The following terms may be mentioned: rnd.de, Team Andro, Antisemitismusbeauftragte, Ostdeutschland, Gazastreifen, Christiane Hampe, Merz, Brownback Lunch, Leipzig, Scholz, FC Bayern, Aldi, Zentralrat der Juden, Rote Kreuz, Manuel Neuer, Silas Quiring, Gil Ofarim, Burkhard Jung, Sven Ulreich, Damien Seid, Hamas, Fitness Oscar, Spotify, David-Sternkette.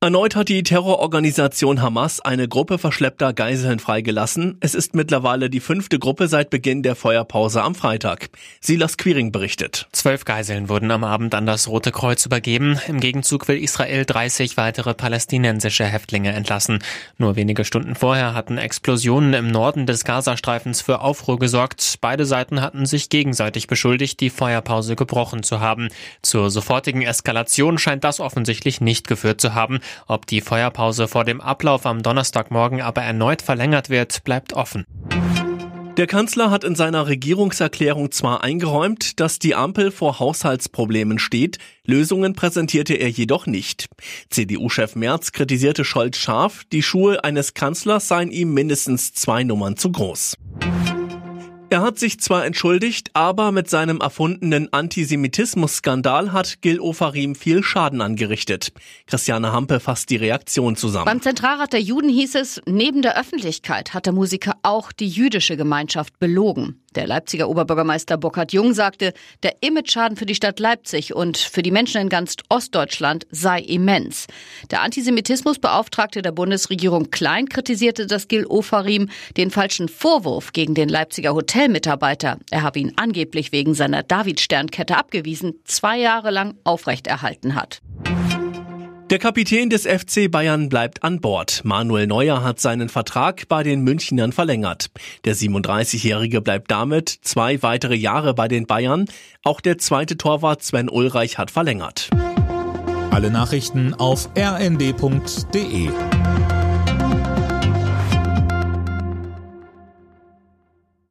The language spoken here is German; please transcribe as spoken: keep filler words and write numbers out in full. Erneut hat die Terrororganisation Hamas eine Gruppe verschleppter Geiseln freigelassen. Es ist mittlerweile die fünfte Gruppe seit Beginn der Feuerpause am Freitag. Silas Quiring berichtet. Zwölf Geiseln wurden am Abend an das Rote Kreuz übergeben. Im Gegenzug will Israel dreißig weitere palästinensische Häftlinge entlassen. Nur wenige Stunden vorher hatten Explosionen im Norden des Gazastreifens für Aufruhr gesorgt. Beide Seiten hatten sich gegenseitig beschuldigt, die Feuerpause gebrochen zu haben. Zur sofortigen Eskalation scheint das offensichtlich nicht geführt zu haben. Ob die Feuerpause vor dem Ablauf am Donnerstagmorgen aber erneut verlängert wird, bleibt offen. Der Kanzler hat in seiner Regierungserklärung zwar eingeräumt, dass die Ampel vor Haushaltsproblemen steht, Lösungen präsentierte er jedoch nicht. C D U-Chef Merz kritisierte Scholz scharf, die Schuhe eines Kanzlers seien ihm mindestens zwei Nummern zu groß. Er hat sich zwar entschuldigt, aber mit seinem erfundenen Antisemitismusskandal hat Gil Ofarim viel Schaden angerichtet. Christiane Hampe fasst die Reaktion zusammen. Beim Zentralrat der Juden hieß es, neben der Öffentlichkeit hat der Musiker auch die jüdische Gemeinschaft belogen. Der Leipziger Oberbürgermeister Burkhard Jung sagte, der Image-Schaden für die Stadt Leipzig und für die Menschen in ganz Ostdeutschland sei immens. Der Antisemitismusbeauftragte der Bundesregierung Klein kritisierte, dass Gil Ofarim den falschen Vorwurf gegen den Leipziger Hotelmitarbeiter, er habe ihn angeblich wegen seiner David-Sternkette abgewiesen, zwei Jahre lang aufrechterhalten hat. Der Kapitän des F C Bayern bleibt an Bord. Manuel Neuer hat seinen Vertrag bei den Münchnern verlängert. Der siebenunddreißigjährige bleibt damit zwei weitere Jahre bei den Bayern. Auch der zweite Torwart Sven Ulreich hat verlängert. Alle Nachrichten auf r n d punkt d e.